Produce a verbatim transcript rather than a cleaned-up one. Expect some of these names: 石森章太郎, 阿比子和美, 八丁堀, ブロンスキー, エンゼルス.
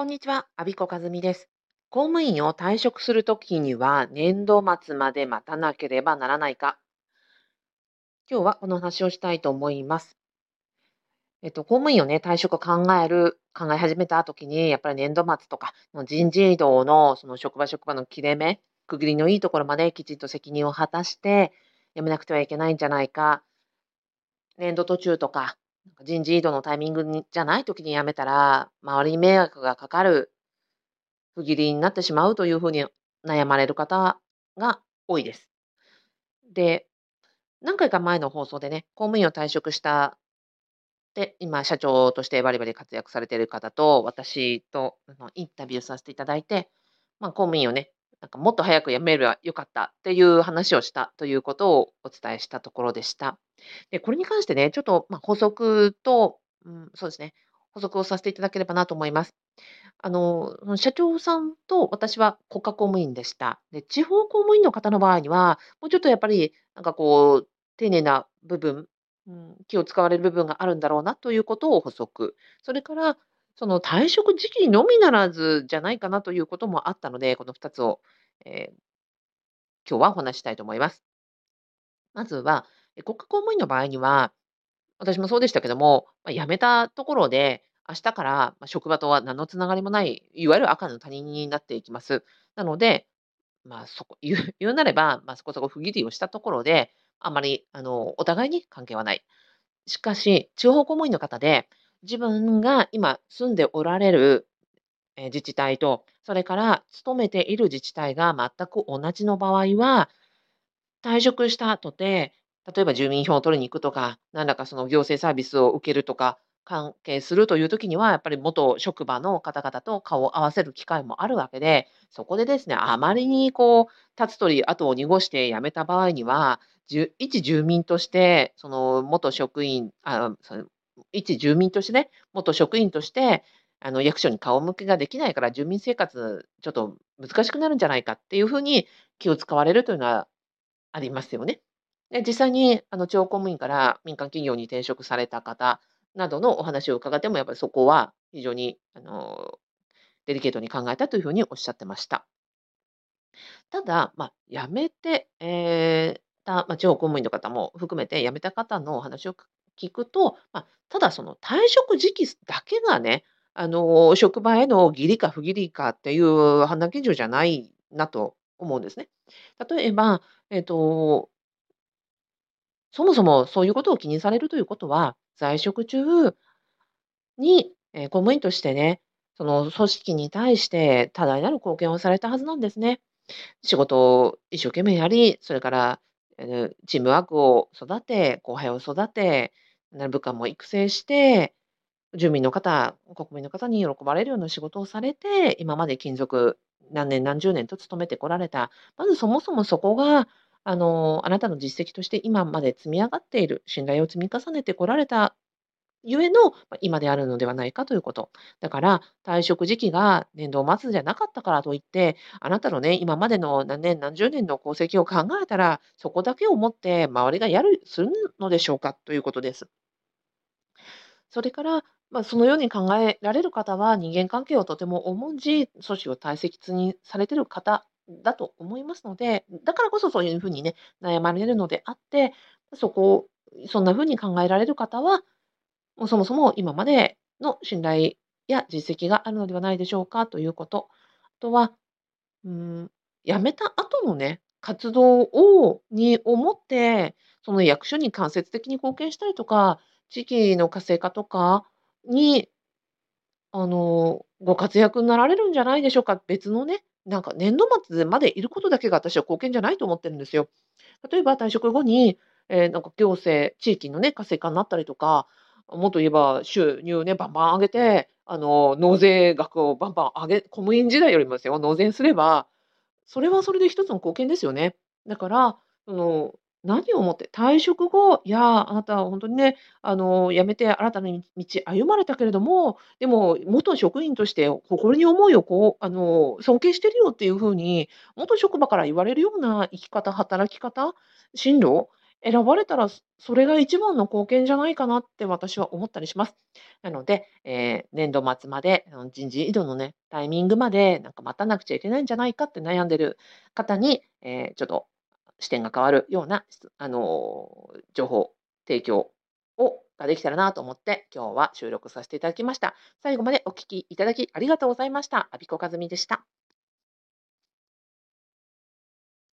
こんにちは、阿比子和美です。公務員を退職するときには、年度末まで待たなければならないか。今日はこの話をしたいと思います。えっと、公務員をね、退職を考える、考え始めたときに、やっぱり年度末とか、の人事異動の、その職場職場の切れ目、区切りのいいところまできちんと責任を果たして、辞めなくてはいけないんじゃないか。年度途中とか、なんか人事異動のタイミングにじゃないときに辞めたら、周りに迷惑がかかる区切りになってしまうというふうに悩まれる方が多いです。で、何回か前の放送でね、公務員を退職したで、今、社長としてバリバリ活躍されている方と、私とあのインタビューさせていただいて、まあ、公務員をね、なんかもっと早く辞めればよかったっていう話をしたということをお伝えしたところでした。で、これに関してね、ちょっと、まあ、補足と、うん、そうですね、補足をさせていただければなと思います。あの、その社長さんと私は国家公務員でした。で、地方公務員の方の場合には、もうちょっとやっぱり、なんかこう、丁寧な部分、うん、気を使われる部分があるんだろうなということを補足。それから、その退職時期のみならずじゃないかなということもあったので、このふたつを、えー今日はお話ししたいと思います。まずは、え国家公務員の場合には、私もそうでしたけども、まあ、辞めたところで、明日からまあ職場とは何のつながりもない、いわゆる赤の他人になっていきます。なので、まあ、そこ言う言うなれば、まあ、そこそこ不義理をしたところで、あまりあのお互いに関係はない。しかし、地方公務員の方で、自分が今住んでおられるえー自治体と、それから勤めている自治体が全く同じの場合は、退職した後で、例えば住民票を取りに行くとか、何らかその行政サービスを受けるとか、関係するというときには、やっぱり元職場の方々と顔を合わせる機会もあるわけで、そこでですね、あまりにこう、立つ鳥後を濁して辞めた場合には、じゅ一住民として、その元職員、あその一住民としてね、元職員として、あの役所に顔向けができないから、住民生活、ちょっと難しくなるんじゃないかっていうふうに気を使われるというのはありますよね。で、実際にあの地方公務員から民間企業に転職された方などのお話を伺っても、やっぱりそこは非常にあのデリケートに考えたというふうにおっしゃってました。ただ、まあ、辞めて、えーたまあ、地方公務員の方も含めて、辞めた方のお話を聞くと、まあ、ただその退職時期だけがね、あの職場への義理か不義理かっていう判断基準じゃないなと思うんですね。例えば、えっとそもそもそういうことを気にされるということは、在職中に、えー公務員としてね、その組織に対して多大なる貢献をされたはずなんですね。仕事を一生懸命やり、それから、えーチームワークを育て、後輩を育て、部下も育成して、住民の方、国民の方に喜ばれるような仕事をされて、今まで勤続何年何十年と勤めてこられた。まずそもそもそこが、あの、あなたの実績として今まで積み上がっている、信頼を積み重ねてこられたゆえの、まあ今であるのではないかということ。だから、退職時期が年度末じゃなかったからといって、あなたのね、今までの何年何十年の功績を考えたら、そこだけを持って周りがやる、するのでしょうかということです。それから、まあ、そのように考えられる方は、人間関係をとても重んじ、組織を大切にされている方だと思いますので、だからこそそういうふうにね、悩まれるのであって、そこを、そんなふうに考えられる方は、もうそもそも今までの信頼や実績があるのではないでしょうかということ。あとは、うん、辞めた後のね、活動を、に思って、その役所に間接的に貢献したりとか、地域の活性化とかに、あの、ご活躍になられるんじゃないでしょうか。別のね、なんか年度末までいることだけが私は貢献じゃないと思ってるんですよ。例えば退職後に、えーなんか行政、地域のね、活性化になったりとか、もっと言えば収入ね、バンバン上げて、あの、納税額をバンバン上げ、公務員時代よりもですよ、納税すれば、それはそれで一つの貢献ですよね。だから、その、何をもって、退職後、いやー、あなたは本当にね、あのー辞めて新たな道歩まれたけれども、でも、元職員として誇りに思いをこう、あのー尊敬してるよっていうふうに、元職場から言われるような生き方、働き方、進路、選ばれたらそそれが一番の貢献じゃないかなって私は思ったりします。なので、えー年度末まであの人事異動のねタイミングまでなんか待たなくちゃいけないんじゃないかって悩んでる方に、えーちょっと視点が変わるような、質あのー情報提供をができたらなと思って今日は収録させていただきました。最後までお聞きいただきありがとうございました。アビコカズミでした。